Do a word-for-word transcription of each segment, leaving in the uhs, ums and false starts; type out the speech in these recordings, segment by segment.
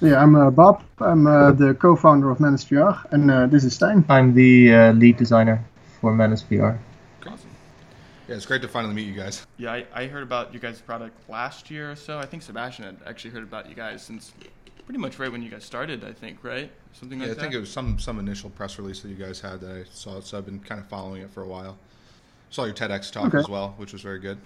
Yeah, I'm uh, Bob. I'm uh, the co-founder of Manus V R, and uh, this is Stijn. I'm the uh, lead designer for Manus V R. Awesome. Yeah, it's great to finally meet you guys. Yeah, I, I heard about you guys' product last year or so. I think Sebastian had actually heard about you guys since pretty much right when you guys started, I think, right? Something like that? Yeah, I think that? it was some, some initial press release that you guys had that I saw, so I've been kind of following it for a while. Saw your TEDx talk okay. as well, which was very good.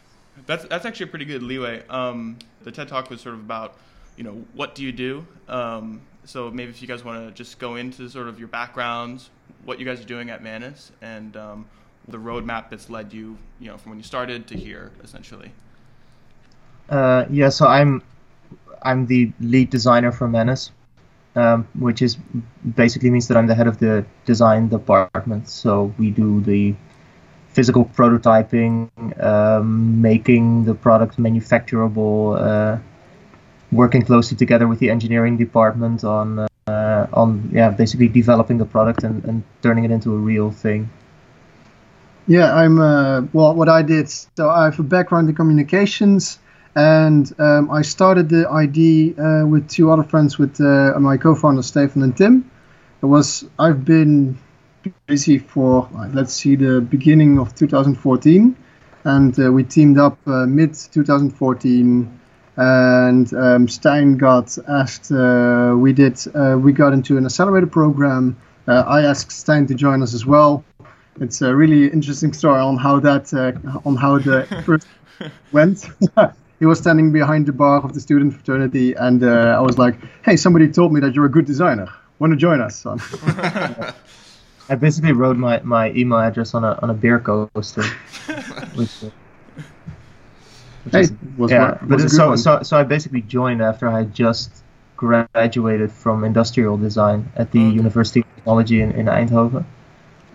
That's that's actually a pretty good leeway. Um, the TED talk was sort of about, you know, what do you do? Um, so maybe if you guys want to just go into sort of your backgrounds, what you guys are doing at Manus, and um, the roadmap that's led you, you know, from when you started to here, essentially. Uh, yeah, so I'm I'm the lead designer for Manus, um, which is basically means that I'm the head of the design department. So we do the physical prototyping, um, making the product manufacturable, uh, working closely together with the engineering department on uh, on yeah basically developing the product and, and turning it into a real thing. Yeah, I'm uh, well. What I did, so I have a background in communications, and um, I started the idea uh, with two other friends, with uh, my co-founders Stefan and Tim. It was I've been. busy for, let's see, the beginning of two thousand fourteen, and uh, we teamed up uh, mid twenty fourteen, and um, Stijn got asked, uh, we did, uh, we got into an accelerator program. Uh, I asked Stijn to join us as well. It's a really interesting story on how that, uh, on how the first went. He was standing behind the bar of the student fraternity, and uh, I was like, hey, somebody told me that you're a good designer. Want to join us, son? I basically wrote my, my email address on a on a beer coaster. which, uh, which hey, is, was yeah, one, was but so, so so I basically joined after I had just graduated from industrial design at the mm-hmm. University of Technology in, in Eindhoven.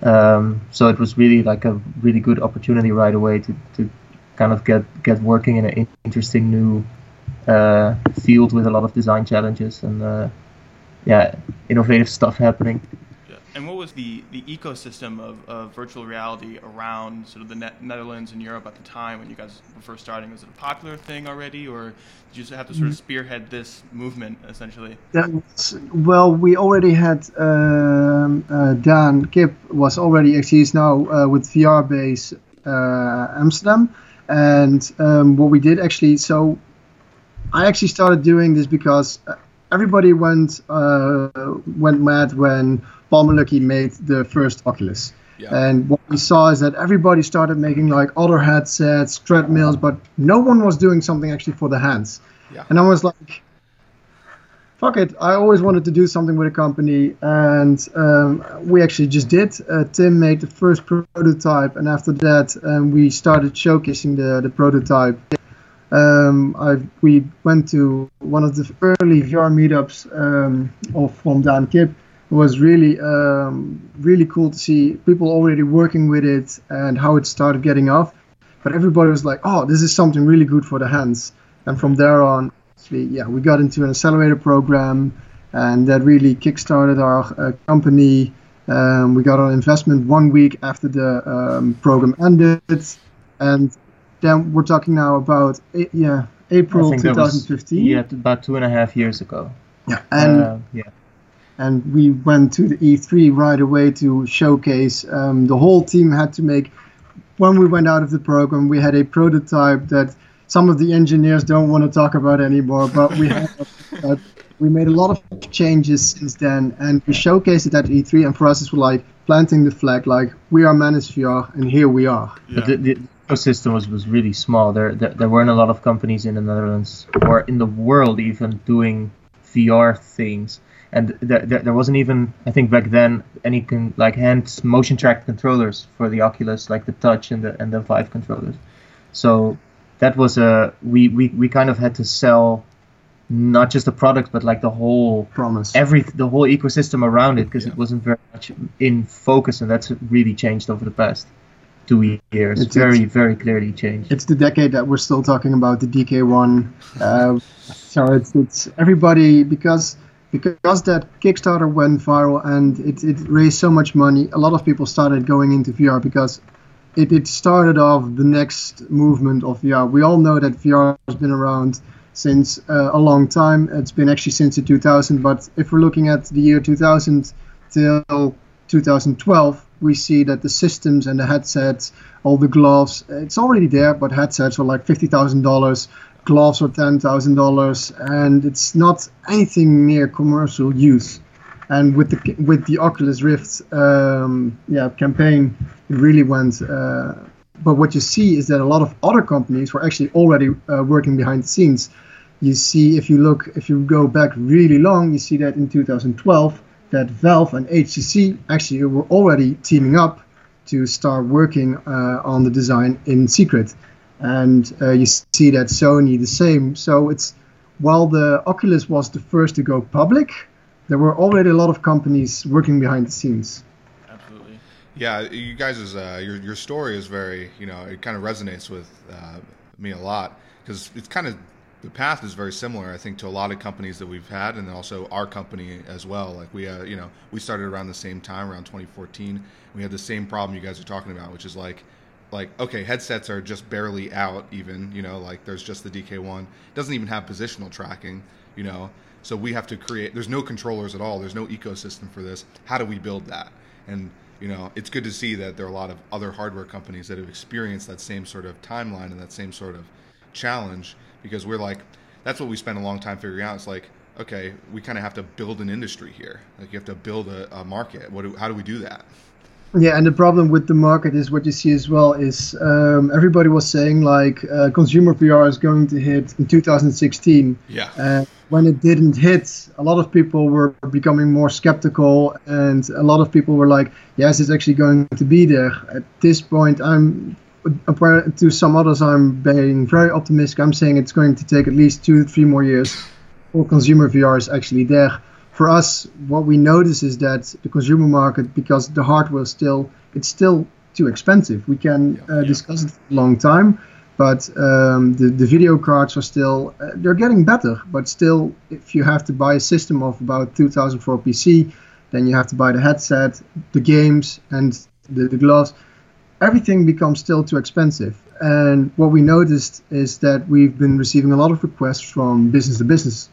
Um, so it was really like a really good opportunity right away to, to kind of get, get working in an interesting new uh, field with a lot of design challenges and uh, yeah, innovative stuff happening. And what was the, the ecosystem of, of virtual reality around sort of the net Netherlands and Europe at the time when you guys were first starting? Was it a popular thing already, or did you just have to sort of spearhead this movement, essentially? That's, well, we already had um, uh, Dan Kip was already, actually he's now uh, with V R Base uh, Amsterdam. And um, what we did actually, so I actually started doing this because everybody went uh, went mad when Palmer Luckey made the first Oculus. Yeah. And what we saw is that everybody started making like other headsets, treadmills, but no one was doing something actually for the hands. Yeah. And I was like, fuck it. I always wanted to do something with a company. And um, we actually just did. Uh, Tim made the first prototype. And after that, um, we started showcasing the, the prototype. Um, I, we went to one of the early V R meetups um, of, from Dan Kip. It was really, um, really cool to see people already working with it and how it started getting off. But everybody was like, oh, this is something really good for the hands. And from there on, actually, yeah, we got into an accelerator program, and that really kickstarted our uh, company. Um, we got our investment one week after the um, program ended. And then we're talking now about, a- yeah, April twenty fifteen. Was, yeah, about two and a half years ago. Yeah, and uh, yeah. And we went to the E three right away to showcase. Um, the whole team had to make, when we went out of the program, we had a prototype that some of the engineers don't want to talk about anymore, but we had, uh, we made a lot of changes since then, and we showcased it at E three, and for us it's like planting the flag, like, we are Manus V R, and here we are. Yeah. The, the ecosystem was, was really small. There, there there weren't a lot of companies in the Netherlands, or in the world even, doing V R things. And there, there, there wasn't even, I think back then, any con- like hand motion tracked controllers for the Oculus, like the Touch and the and the Vive controllers. So that was a we, we, we kind of had to sell not just the product, but like the whole promise, every the whole ecosystem around it, because yeah. it wasn't very much in focus, and that's really changed over the past two years. It's very, it's, very clearly changed. It's the decade that we're still talking about, the D K one. Uh, so it's it's everybody because. Because that Kickstarter went viral and it, it raised so much money, a lot of people started going into V R because it, it started off the next movement of V R. We all know that V R has been around since uh, a long time. It's been actually since the two thousand, but if we're looking at the year two thousand till two thousand twelve, we see that the systems and the headsets, all the gloves, it's already there, but headsets were like fifty thousand dollars, gloves were ten thousand dollars, and it's not anything near commercial use. And with the with the Oculus Rift um, yeah, campaign, it really went... Uh, but what you see is that a lot of other companies were actually already uh, working behind the scenes. You see, if you look, if you go back really long, you see that in two thousand twelve, that Valve and H T C actually were already teaming up to start working uh, on the design in secret. And uh, you see that Sony the same. So it's, while the Oculus was the first to go public, there were already a lot of companies working behind the snes. Yeah, you guys, is, uh, your your story is very, you know, it kind of resonates with uh, me a lot, because it's kind of, the path is very similar, I think, to a lot of companies that we've had, and also our company as well. Like we, uh, you know, we started around the same time, around twenty fourteen. We had the same problem you guys are talking about, which is like, like okay, headsets are just barely out even, you know, like there's just the D K one. It doesn't even have positional tracking, you know, so we have to create, there's no controllers at all. There's no ecosystem for this. How do we build that? And you know, it's good to see that there are a lot of other hardware companies that have experienced that same sort of timeline and that same sort of challenge, because we're like, that's what we spend a long time figuring out. It's like, okay, we kind of have to build an industry here. Like you have to build a, a market. What do, how do we do that? Yeah, and the problem with the market is what you see as well is um, everybody was saying like uh, consumer P R is going to hit in two thousand sixteen. Yeah. Uh, when it didn't hit, a lot of people were becoming more skeptical, and a lot of people were like, yes, it's actually going to be there. At this point, I'm, to some others, I'm being very optimistic. I'm saying it's going to take at least two, three more years for consumer V R is actually there. For us, what we notice is that the consumer market, because the hardware still, it's still too expensive. We can uh, discuss it for a long time, but um, the, the video cards are still, uh, they're getting better. But still, if you have to buy a system of about two thousand for a P C, then you have to buy the headset, the games, and the, the gloves. Everything becomes still too expensive. And what we noticed is that we've been receiving a lot of requests from business to business.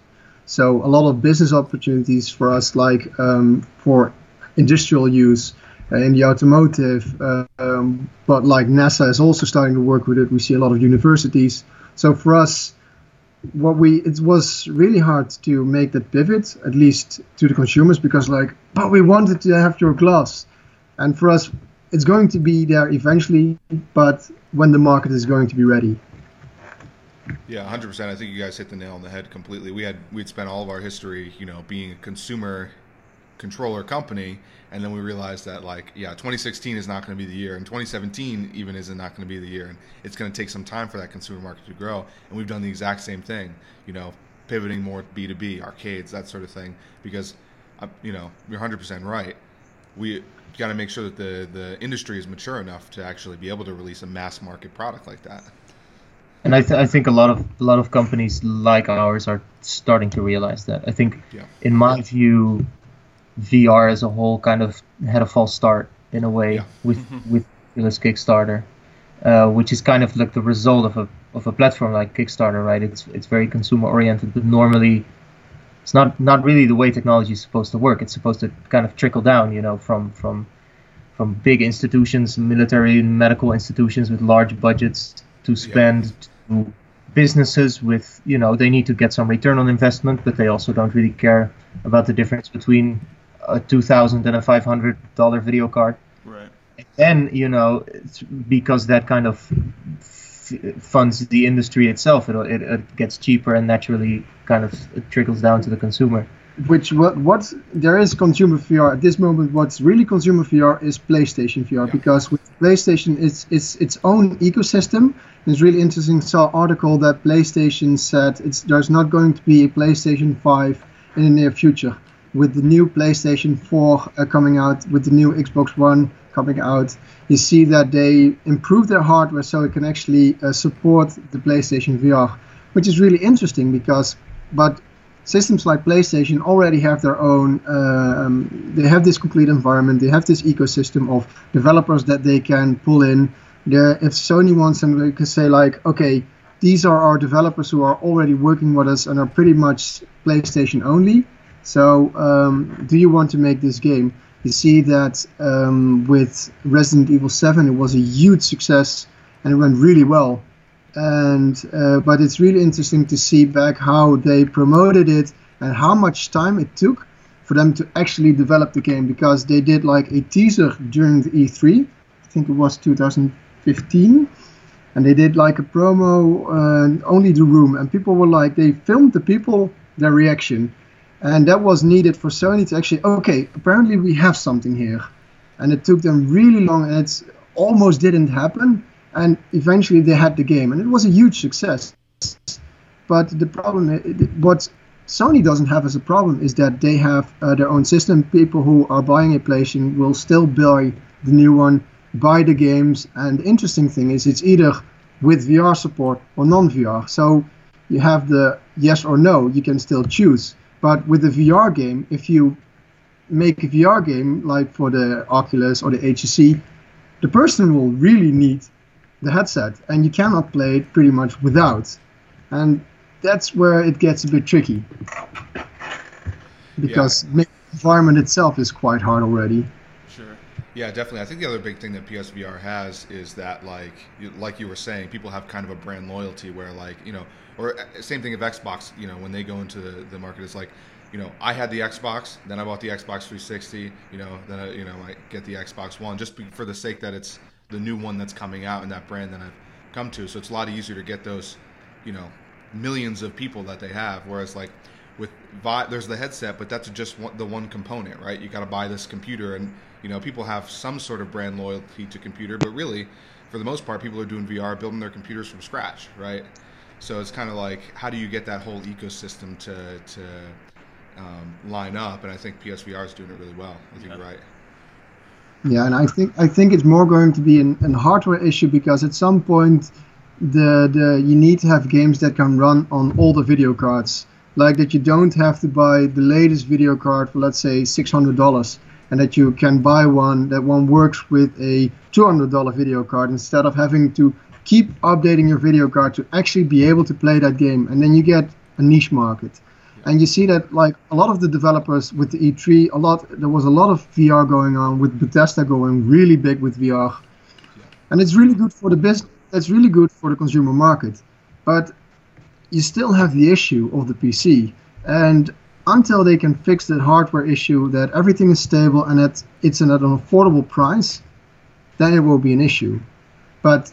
So a lot of business opportunities for us, like um, for industrial use uh, in the automotive, uh, um, but like NASA is also starting to work with it. We see a lot of universities. So for us, what we it was really hard to make that pivot, at least to the consumers, because like, but we wanted to have your gloves. And for us, it's going to be there eventually, but when the market is going to be ready. Yeah, one hundred percent. I think you guys hit the nail on the head completely. We had we'd spent all of our history, you know, being a consumer controller company, and then we realized that, like, yeah, twenty sixteen is not going to be the year, and twenty seventeen even is not going to be the year, and it's going to take some time for that consumer market to grow. And we've done the exact same thing, you know, pivoting more B two B, arcades, that sort of thing, because, you know, you're one hundred percent right. We got to make sure that the the industry is mature enough to actually be able to release a mass market product like that. And I, th I think a lot of a lot of companies like ours are starting to realize that. I think, yeah. in my view, V R as a whole kind of had a false start in a way, yeah. with mm-hmm. with Oculus Kickstarter, uh, which is kind of like the result of a of a platform like Kickstarter, right? It's it's very consumer oriented, but normally it's not not really the way technology is supposed to work. It's supposed to kind of trickle down, you know, from from from big institutions, military and medical institutions with large budgets to spend. Yeah. To businesses with, you know, they need to get some return on investment, but they also don't really care about the difference between a two thousand dollars and a five hundred dollar video card. Right. And then, you know, it's because that kind of f funds the industry itself. It, it, it gets cheaper and naturally kind of trickles down to the consumer. Which what what there is consumer V R at this moment. What's really consumer V R is PlayStation V R, yeah. because with PlayStation it's it's its own ecosystem. It's really interesting. I saw an article that PlayStation said it's there's not going to be a PlayStation five in the near future. With the new PlayStation four uh, coming out, with the new Xbox One coming out, you see that they improve their hardware so it can actually uh, support the PlayStation V R, which is really interesting because but. Systems like PlayStation already have their own, um, they have this complete environment, they have this ecosystem of developers that they can pull in. They're, if Sony wants them, they can say like, okay, these are our developers who are already working with us and are pretty much PlayStation only. So um, do you want to make this game? You see that um, with Resident Evil seven, it was a huge success and it went really well. And uh, but it's really interesting to see back how they promoted it and how much time it took for them to actually develop the game, because they did like a teaser during the E three, I think it was two thousand fifteen, and they did like a promo, uh, only the room, and people were like, they filmed the people, their reaction. And that was needed for Sony to actually, okay, apparently we have something here. And it took them really long, and it almost didn't happen. And eventually they had the game, and it was a huge success. But the problem, what Sony doesn't have as a problem, is that they have uh, their own system. People who are buying a PlayStation will still buy the new one, buy the games. And the interesting thing is, it's either with V R support or non-V R. So you have the yes or no, you can still choose. But with a V R game, if you make a V R game, like for the Oculus or the H T C, the person will really need the headset, and you cannot play it pretty much without. And that's where it gets a bit tricky, because yeah. the environment itself is quite hard already. Sure. Yeah, definitely. I think the other big thing that P S V R has is that, like, like you were saying, people have kind of a brand loyalty where, like, you know, or same thing of Xbox, you know, when they go into the, the market, it's like, you know, I had the Xbox, then I bought the Xbox three sixty, you know, then I, you know, I get the Xbox One, just for the sake that it's the new one that's coming out and that brand that I've come to. So it's a lot easier to get those, you know, millions of people that they have. Whereas, like, with Vi, there's the headset, but that's just one, the one component, right? You got to buy this computer, and, you know, people have some sort of brand loyalty to computer, but really, for the most part, people are doing V R, building their computers from scratch, right? So it's kind of like, how do you get that whole ecosystem to to um, line up? And I think P S V R is doing it really well. I think yeah. you're right. Yeah, and I think I think it's more going to be an, an hardware issue, because at some point, the the you need to have games that can run on all the video cards, like that you don't have to buy the latest video card for, let's say, six hundred dollars, and that you can buy one that one works with a two hundred dollar video card, instead of having to keep updating your video card to actually be able to play that game. And then you get a niche market. And you see that, like, a lot of the developers with the E three, a lot there was a lot of V R going on, with Bethesda going really big with V R. And it's really good for the business, it's really good for the consumer market. But you still have the issue of the P C. And until they can fix the hardware issue, that everything is stable and that it's at an affordable price, then it will be an issue. But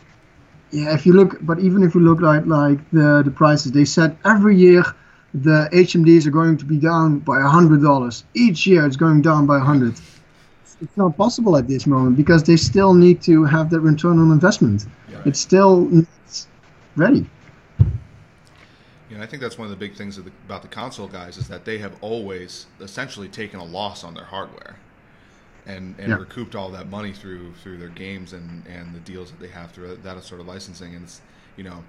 yeah, if you look, but even if you look at, like, the the prices, they said every year the H M Ds are going to be down by a hundred dollars. Each year it's going down by a hundred. It's not possible at this moment, because they still need to have that return on investment. Yeah, right. It's still not ready. Yeah, and I think that's one of the big things about the console guys, is that they have always essentially taken a loss on their hardware, and, and yeah. recouped all that money through through their games and, and the deals that they have through that sort of licensing. And it's, you know,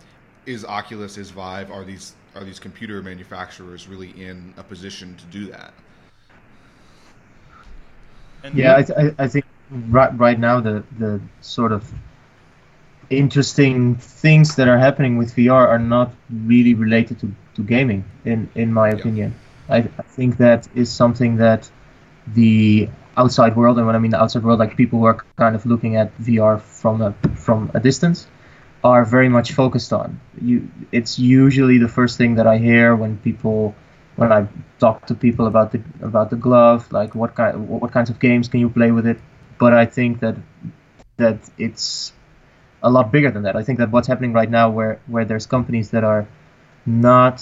is Oculus, is Vive, are these are these computer manufacturers really in a position to do that? And yeah, I, th I think right right now the the sort of interesting things that are happening with V R are not really related to, to gaming, in in my opinion. Yeah. I, I think that is something that the outside world, and when I mean the outside world, like people who are kind of looking at V R from a from a distance, are very much focused on. You, it's usually the first thing that I hear when people, when I talk to people about the about the glove, like what kind what kinds of games can you play with it. But I think that that it's a lot bigger than that. I think that what's happening right now, where where there's companies that are not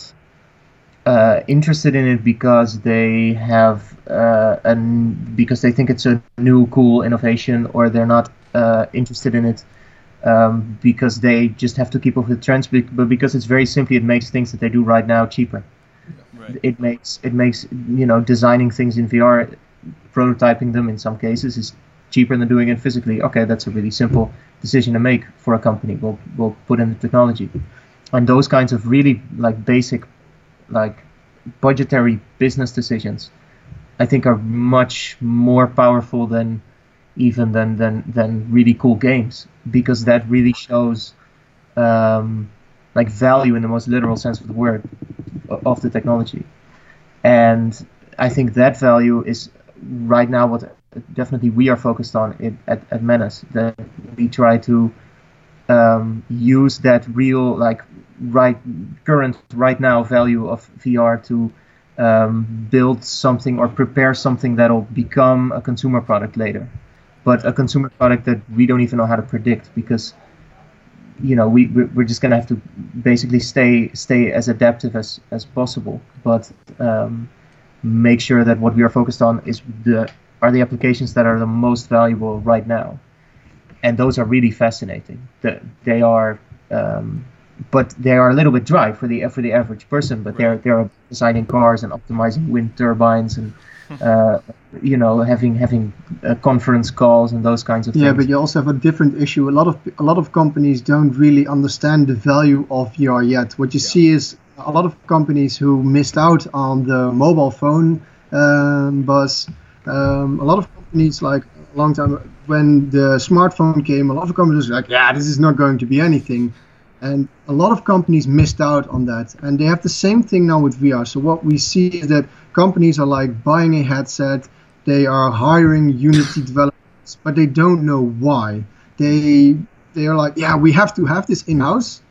Uh, interested in it because they have uh, and because they think it's a new cool innovation, or they're not uh, interested in it um, because they just have to keep up with trends, but because it's very simply, it makes things that they do right now cheaper. Right. It makes it makes you know, designing things in V R, prototyping them in some cases, is cheaper than doing it physically. Okay, that's a really simple decision to make for a company. We'll we'll put in the technology, and those kinds of really, like, basic, like, budgetary business decisions, I think, are much more powerful than even than than, than really cool games, because that really shows um, like value in the most literal sense of the word of the technology. And I think that value is right now what definitely we are focused on in, at, at Manus, that we try to um, use that real, like, right current, right now value of V R to um, build something or prepare something that'll become a consumer product later. But a consumer product that we don't even know how to predict, because, you know, we we're just gonna have to basically stay stay as adaptive as as possible, but um, make sure that what we are focused on is the are the applications that are the most valuable right now, and those are really fascinating. The, they are, um, but they are a little bit dry for the for the average person. But they're they're designing cars and optimizing wind turbines and. Uh, you know, having having uh, conference calls and those kinds of things. Yeah, but you also have a different issue. A lot of a lot of companies don't really understand the value of V R yet. What you yeah. see is a lot of companies who missed out on the mobile phone um, buzz. Um, a lot of companies, like a long time when the smartphone came, a lot of companies were like, yeah, this is not going to be anything. And a lot of companies missed out on that. And they have the same thing now with V R. So what we see is that companies are like buying a headset, they are hiring Unity developers, but they don't know why. They they are like, yeah, we have to have this in-house.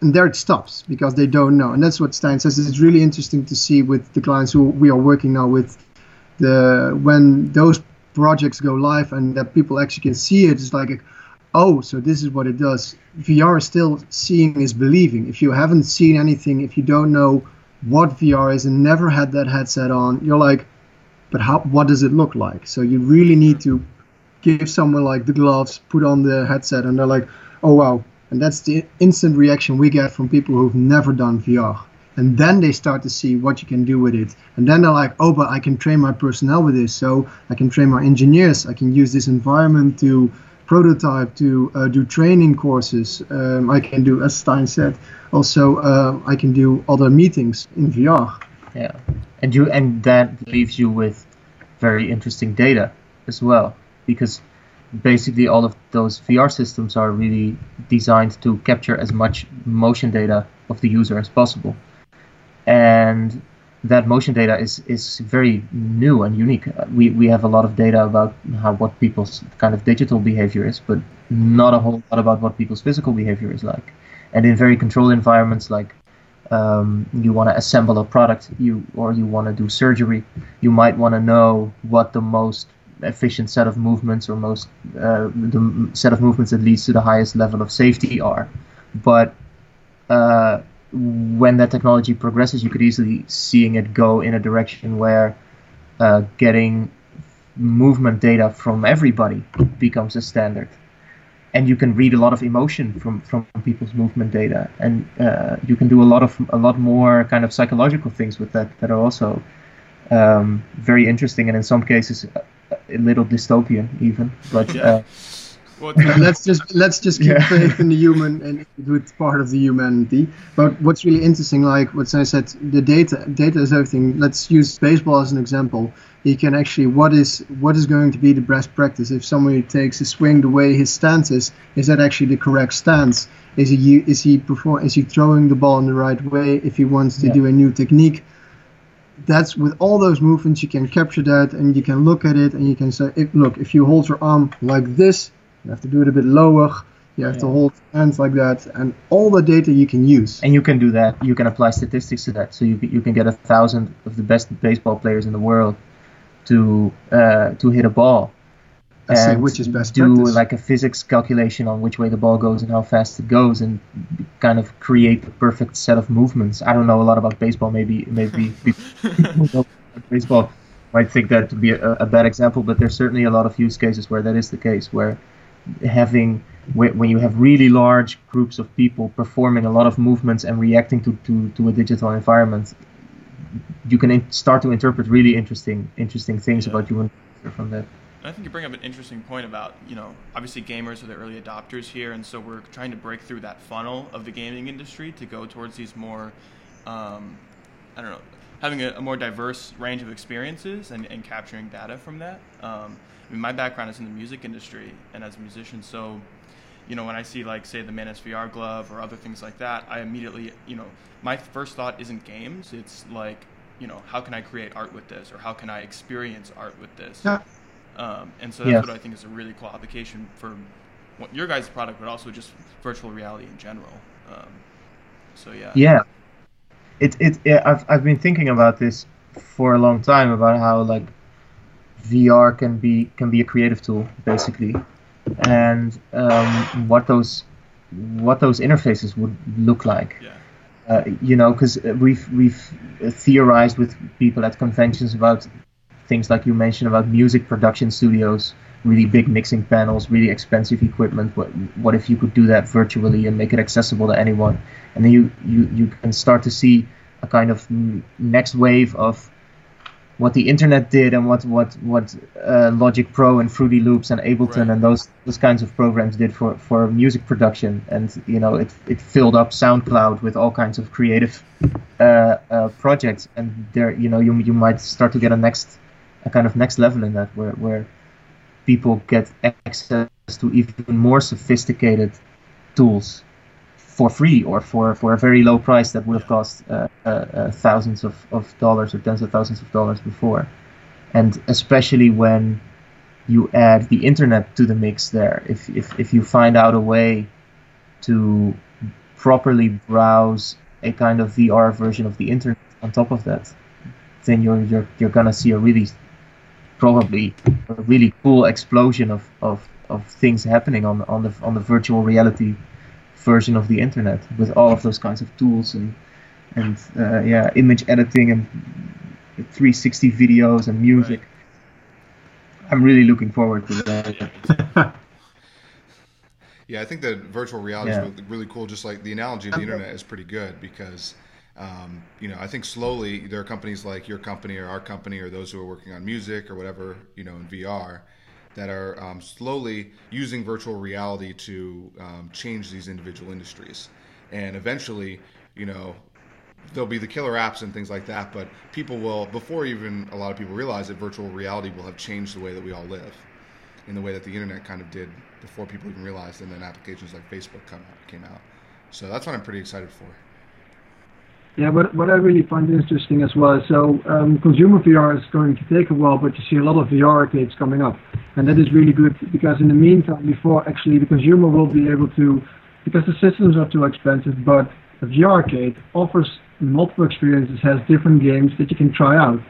And there it stops, because they don't know. And that's what Stijn says. It's really interesting to see with the clients who we are working now with, the when those projects go live and that people actually can see it, it's like a, oh, so this is what it does. V R is still seeing is believing. If you haven't seen anything, if you don't know what V R is and never had that headset on, you're like, but how? What does it look like? So you really need to give someone like the gloves, put on the headset, and they're like, oh, wow. And that's the instant reaction we get from people who've never done V R. And then they start to see what you can do with it. And then they're like, oh, but I can train my personnel with this. So I can train my engineers. I can use this environment to prototype, to uh, do training courses. Um, I can do, as Stijn said, also uh, I can do other meetings in V R. Yeah, and you and that leaves you with very interesting data as well, because basically all of those V R systems are really designed to capture as much motion data of the user as possible, and that motion data is, is very new and unique. We we have a lot of data about how what people's kind of digital behavior is, but not a whole lot about what people's physical behavior is like. And in very controlled environments, like um, you want to assemble a product, you or you want to do surgery, you might want to know what the most efficient set of movements, or most uh, the set of movements that leads to the highest level of safety are, but. Uh, when that technology progresses, you could easily seeing it go in a direction where uh, getting movement data from everybody becomes a standard, and you can read a lot of emotion from, from people's movement data, and uh, you can do a lot of a lot more kind of psychological things with that that are also um, very interesting, and in some cases a little dystopian even. But yeah. uh, Yeah, let's just let's just keep yeah. faith in the human and good part of the humanity. But what's really interesting, like what I said, the data data is everything. Let's use baseball as an example. He can actually what is what is going to be the best practice if somebody takes a swing the way his stance is. Is that actually the correct stance? Is he is he perform is he throwing the ball in the right way? If he wants to yeah. do a new technique. That's with all those movements you can capture that, and you can look at it, and you can say, look, if you hold your arm like this. You have to do it a bit lower. You have yeah. to hold hands like that, and all the data you can use. And you can do that. You can apply statistics to that. So you you can get a thousand of the best baseball players in the world to uh, to hit a ball, and say which is best do practice. Like a physics calculation on which way the ball goes and how fast it goes, and kind of create the perfect set of movements. I don't know a lot about baseball. Maybe maybe baseball might think that to be a, a bad example, but there's certainly a lot of use cases where that is the case, where having when you have really large groups of people performing a lot of movements and reacting to, to, to a digital environment, you can in, start to interpret really interesting interesting things yeah. about human behavior from that. And I think you bring up an interesting point about, you know, obviously gamers are the early adopters here, and so we're trying to break through that funnel of the gaming industry to go towards these more, um, I don't know, having a, a more diverse range of experiences and, and capturing data from that. Um, I mean, my background is in the music industry and as a musician, so you know, when I see, like, say, the Manus V R glove or other things like that, I immediately, you know, my first thought isn't games. It's like, you know, how can I create art with this, or how can I experience art with this? Yeah. Um, and so that's yes. what I think is a really cool application for your guys' product, but also just virtual reality in general. Um, so yeah. Yeah. It it yeah, I've I've been thinking about this for a long time, about how like V R can be can be a creative tool basically, and um, what those what those interfaces would look like. Yeah. Uh, you know, because we've we've theorized with people at conventions about things like you mentioned, about music production studios, really big mixing panels, really expensive equipment. What what if you could do that virtually and make it accessible to anyone? And then you you you can start to see a kind of next wave of what the internet did, and what what what uh, Logic Pro and Fruity Loops and Ableton right. and those those kinds of programs did for, for music production. And you know, it it filled up SoundCloud with all kinds of creative uh, uh, projects. And there, you know, you you might start to get a next a kind of next level in that, where where people get access to even more sophisticated tools for free, or for, for a very low price that would have cost uh, uh, uh, thousands of, of dollars or tens of thousands of dollars before. And especially when you add the internet to the mix there, if, if, if you find out a way to properly browse a kind of V R version of the internet on top of that, then you're, you're, you're going to see a really, probably a really cool explosion of, of, of things happening on, on, the, on the virtual reality version of the internet, with all of those kinds of tools and and uh, yeah, image editing and three sixty videos and music. Right. I'm really looking forward to that. Yeah, I think that virtual reality yeah. is really cool. Just like the analogy of the internet is pretty good, because um, you know, I think slowly there are companies like your company or our company or those who are working on music or whatever, you know, in V R, that are um, slowly using virtual reality to um, change these individual industries. And eventually, you know, there'll be the killer apps and things like that, but people will, before even a lot of people realize it, virtual reality will have changed the way that we all live, in the way that the internet kind of did before people even realized, and then applications like Facebook come out, came out. So that's what I'm pretty excited for. Yeah, but what I really find interesting as well is, so um, consumer V R is going to take a while, but you see a lot of V R arcades coming up. And that is really good, because in the meantime, before actually the consumer will be able to, because the systems are too expensive, but a V R arcade offers multiple experiences, has different games that you can try out.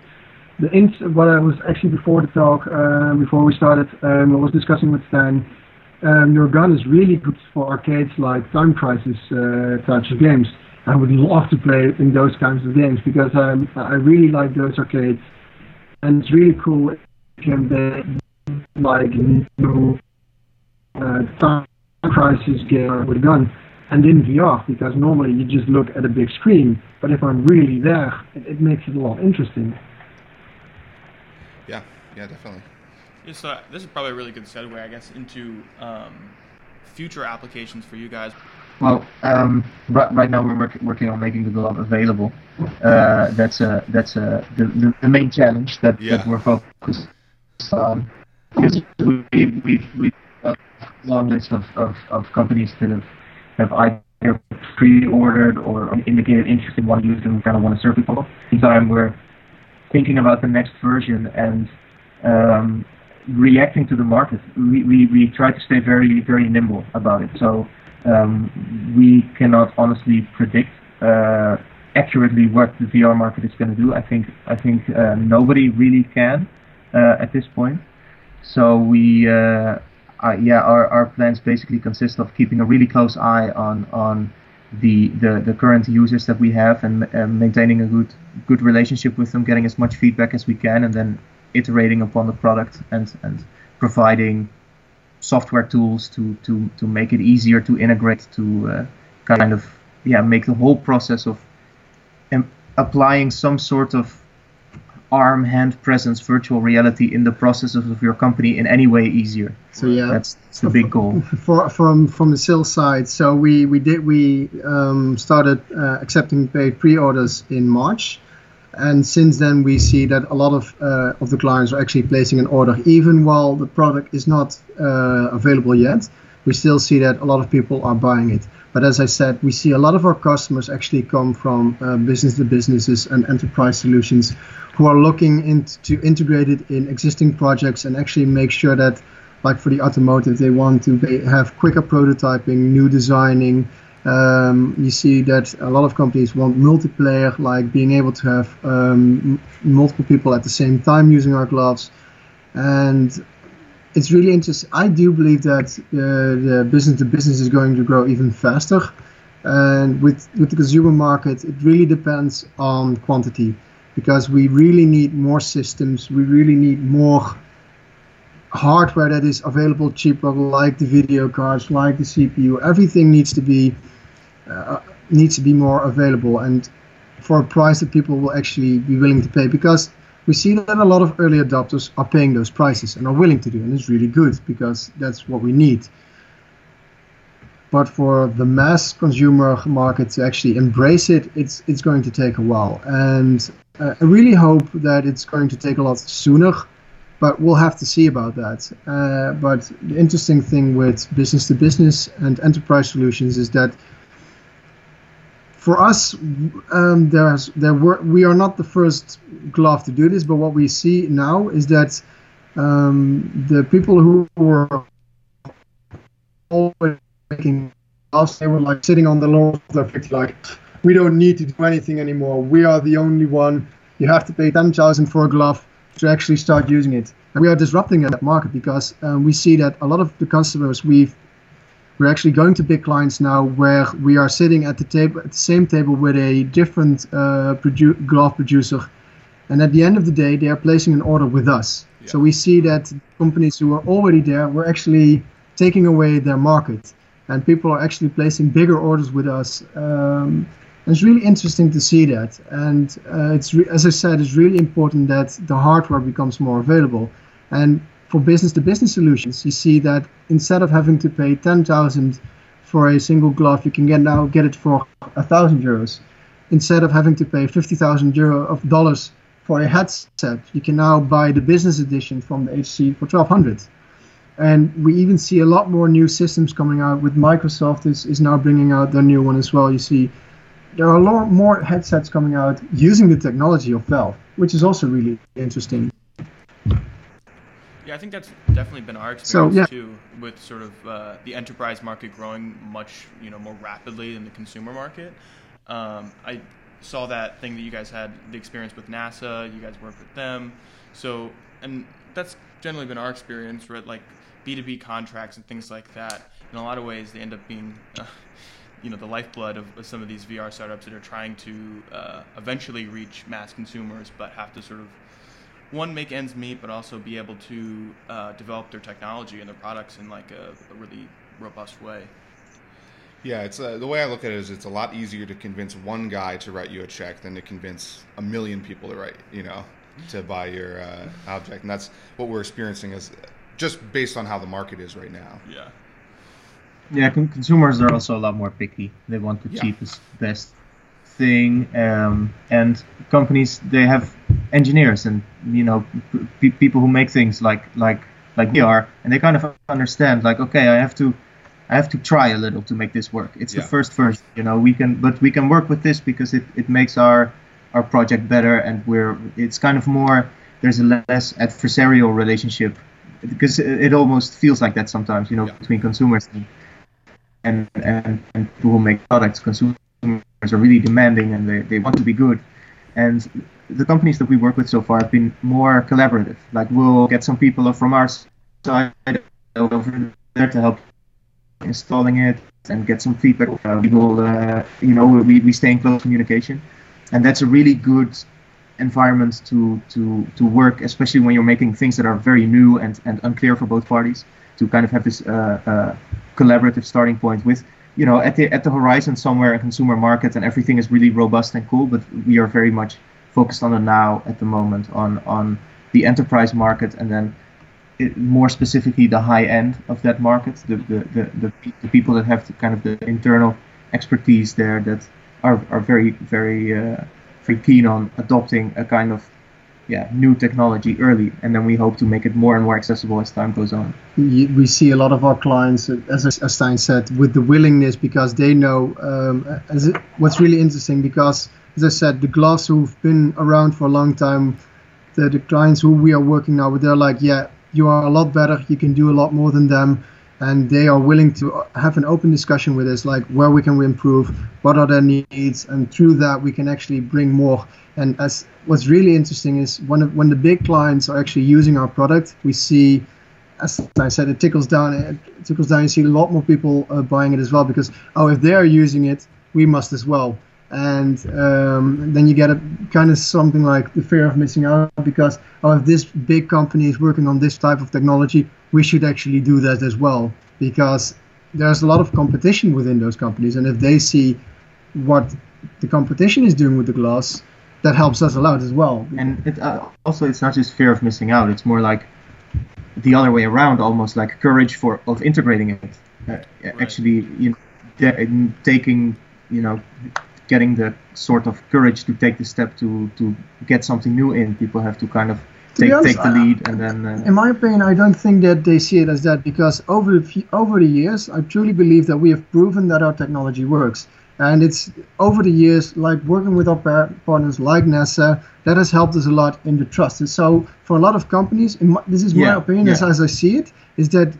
The ins- what I was actually before the talk, uh, before we started, um, I was discussing with Stijn, um, your gun is really good for arcades like Time Crisis uh, types of games. I would love to play in those kinds of games, because um, I really like those arcades, and it's really cool game that, like new uh, Time Crisis game with a gun, and in V R, because normally you just look at a big screen, but if I'm really there, it, it makes it a lot interesting. Yeah, yeah, definitely. Yeah, so this is probably a really good segue, I guess, into um, future applications for you guys. Well, um, right, right now we're work, working on making the glove available. Uh, that's a, that's a, the, the main challenge that, yeah. that we're focused on. Because we, we, we have a long list of, of, of companies that have, have either pre-ordered or indicated interest in one use, and we kind of want to serve people. In time, we're thinking about the next version and um, reacting to the market. We, we, we try to stay very, very nimble about it. So. Um, we cannot honestly predict uh, accurately what the V R market is going to do. I think I think uh, nobody really can uh, at this point. So we, uh, are, yeah, our, our plans basically consist of keeping a really close eye on on the the, the current users that we have, and uh, maintaining a good good relationship with them, getting as much feedback as we can, and then iterating upon the product and and providing software tools to, to, to make it easier to integrate, to uh, kind of yeah make the whole process of um, applying some sort of arm, hand presence, virtual reality in the processes of your company in any way easier. So yeah, that's, that's the big goal. For, from from the sales side, so we we did we um, started uh, accepting paid pre-orders in March. And since then, we see that a lot of uh, of the clients are actually placing an order, even while the product is not uh, available yet. we still see that a lot of people are buying it. But as I said, we see a lot of our customers actually come from uh, business to businesses and enterprise solutions who are looking into to integrate it in existing projects and actually make sure that, like for the automotive, they want to be, have quicker prototyping, new designing. Um, you see that a lot of companies want multiplayer, like being able to have um, multiple people at the same time using our gloves. And it's really interesting. I do believe that uh, the business to business is going to grow even faster. And with, with the consumer market, it really depends on quantity, because we really need more systems. We really need more hardware that is available cheaper, like the video cards, like the C P U. Everything needs to be uh, needs to be more available, and for a price that people will actually be willing to pay, because we see that a lot of early adopters are paying those prices and are willing to do, and it's really good because that's what we need. But for the mass consumer market to actually embrace it, it's it's going to take a while, and uh, I really hope that it's going to take a lot sooner. But we'll have to see about that. Uh, but the interesting thing with business to business and enterprise solutions is that for us, um, there's, there were, we are not the first glove to do this. But what we see now is that um, the people who were always making gloves, they were like sitting on the laurels of their victory, like, we don't need to do anything anymore. We are the only one. You have to pay ten thousand for a glove to actually start using it. And we are disrupting that market, because um, we see that a lot of the customers we've, we're actually going to big clients now where we are sitting at the table, at the same table with a different uh, produ glove producer, and at the end of the day they are placing an order with us. Yeah. So we see that companies who are already there, we're actually taking away their market, and people are actually placing bigger orders with us. Um, It's really interesting to see that, and uh, it's re as I said, it's really important that the hardware becomes more available. And for business-to-business solutions, you see that instead of having to pay ten thousand for a single glove, you can get now get it for a thousand euros. Instead of having to pay fifty thousand euro of dollars for a headset, you can now buy the business edition from the H T C for twelve hundred. And we even see a lot more new systems coming out. With Microsoft is is now bringing out their new one as well. You see, there are a lot more headsets coming out using the technology of Valve, which is also really interesting. Yeah, I think that's definitely been our experience so, yeah. too, with sort of uh, the enterprise market growing much, you know, more rapidly than the consumer market. Um, I saw that thing that you guys had the experience with NASA. You guys worked with them, so and that's generally been our experience with like B two B contracts and things like that. In a lot of ways, they end up being. Uh, you know, the lifeblood of, of some of these V R startups that are trying to uh, eventually reach mass consumers, but have to sort of, one, make ends meet, but also be able to uh, develop their technology and their products in like a, a really robust way. Yeah, it's uh, the way I look at it is it's a lot easier to convince one guy to write you a check than to convince a million people to write, you know, to buy your uh, object. And that's what we're experiencing is just based on how the market is right now. Yeah. Yeah, con consumers are also a lot more picky. They want the yeah. cheapest, best thing, um, and companies, they have engineers and you know p people who make things like like like we are, and they kind of understand like, okay, I have to I have to try a little to make this work. It's yeah. the first version, you know. We can, but we can work with this because it it makes our our project better, and we're it's kind of more. There's a less adversarial relationship, because it almost feels like that sometimes, you know, yeah. between consumers and. And, and, and people who make products. Consumers are really demanding, and they, they want to be good. And the companies that we work with so far have been more collaborative. Like, we'll get some people from our side over there to help installing it and get some feedback. Uh, we will, uh, you know, we, we stay in close communication. And that's a really good environment to, to, to work, especially when you're making things that are very new and, and unclear for both parties, to kind of have this uh, uh, collaborative starting point with, you know, at the at the horizon somewhere a consumer market and everything is really robust and cool, but we are very much focused on the now at the moment, on on the enterprise market, and then it, more specifically the high end of that market, the the, the the the people that have the kind of the internal expertise there that are, are very very uh, very keen on adopting a kind of yeah, new technology early, and then we hope to make it more and more accessible as time goes on. We see a lot of our clients, as, as Stijn said, with the willingness, because they know um, as it, what's really interesting, because, as I said, the gloves who've been around for a long time, the, the clients who we are working now with, they're like, yeah, you are a lot better, you can do a lot more than them, and they are willing to have an open discussion with us, like where we can improve, what are their needs, and through that we can actually bring more. And as what's really interesting is one of, when the big clients are actually using our product, we see, as I said, it tickles down. It tickles down. You see a lot more people uh, buying it as well, because oh, if they are using it, we must as well. And um, then you get a kind of something like the fear of missing out, because oh, if this big company is working on this type of technology, we should actually do that as well, because there's a lot of competition within those companies, and if they see what the competition is doing with the glass, that helps us a lot as well. And it, uh, also, it's not just fear of missing out; it's more like the other way around, almost like courage for of integrating it. Uh, right. Actually, you know, de- taking, you know, getting the sort of courage to take the step to to get something new in. People have to kind of take take the lead, and then. Uh, in my opinion, I don't think that they see it as that, because over the few, over the years, I truly believe that we have proven that our technology works. And it's over the years, like working with our partners like NASA, that has helped us a lot in the trust. And so for a lot of companies, in my, this is my yeah, opinion yeah. As, as I see it, is that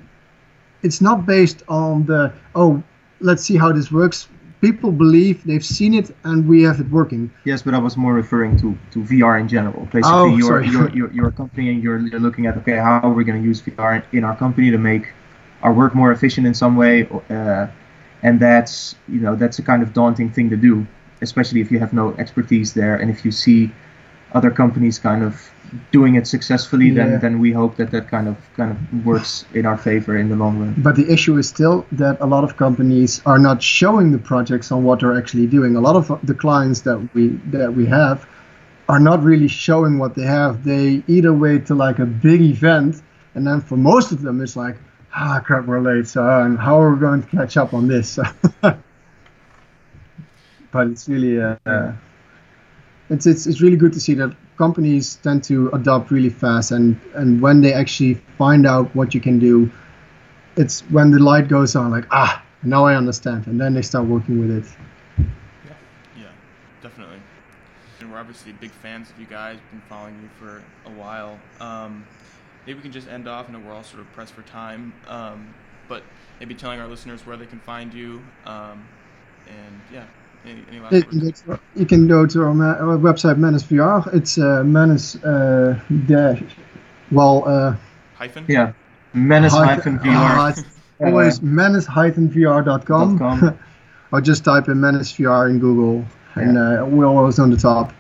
it's not based on the, oh, let's see how this works. People believe they've seen it and we have it working. Yes, but I was more referring to, to V R in general. Basically, oh, you're, you're, you're, you're a company and you're looking at, okay, how are we going to use V R in our company to make our work more efficient in some way? Uh, And that's, you know, that's a kind of daunting thing to do, especially if you have no expertise there. And if you see other companies kind of doing it successfully, yeah. then, then we hope that that kind of kind of works in our favor in the long run. But the issue is still that a lot of companies are not showing the projects on what they're actually doing. A lot of the clients that we that we have are not really showing what they have. They either wait till like a big event, and then for most of them it's like, ah, crap, we're late, so um, how are we going to catch up on this? But it's really, uh, uh, it's, it's it's really good to see that companies tend to adopt really fast, and, and when they actually find out what you can do, it's when the light goes on, like, ah, now I understand, and then they start working with it. Yeah, yeah, definitely. And we're obviously big fans of you guys, been following you for a while. Um, Maybe we can just end off, and we're all sort of pressed for time, um, but maybe telling our listeners where they can find you, um, and yeah, any, any last it, words? You can go to our, ma- our website, Manus V R. It's uh, Manus uh, dash, well... Uh, hyphen? Yeah, Manus hyphen V R. Always Manus hyphen V R dot com, or just type in Manus V R in Google, yeah. and uh, we're always on the top.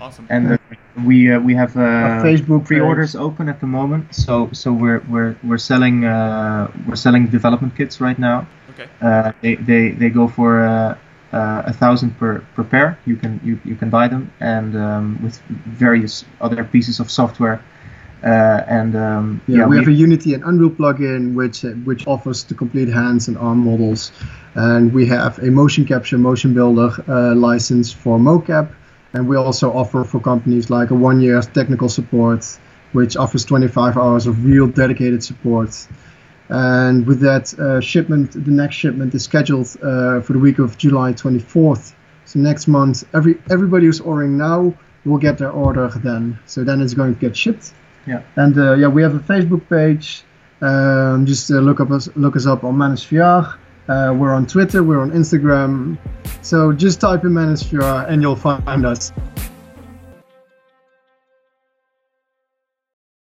Awesome. And uh, we uh, we have uh, Facebook pre-orders page. Open at the moment, so so we're we're we're selling uh, we're selling development kits right now. Okay. Uh, they, they they go for uh, uh, a thousand per, per pair. You can you, you can buy them, and um, with various other pieces of software. Uh, and um, yeah, yeah, we, we have a Unity and Unreal plugin, which uh, which offers the complete hands and arm models, and we have a motion capture, motion builder uh, license for mocap. And we also offer for companies like a one-year technical support, which offers twenty-five hours of real dedicated support. And with that uh, shipment, the next shipment is scheduled uh, for the week of July twenty-fourth. So next month, every everybody who's ordering now will get their order then. So then it's going to get shipped. Yeah. And uh, yeah, we have a Facebook page. Um, just uh, look up us look us up on Manus V R. Uh, we're on Twitter, we're on Instagram, so just type in Manus V R and you'll find us.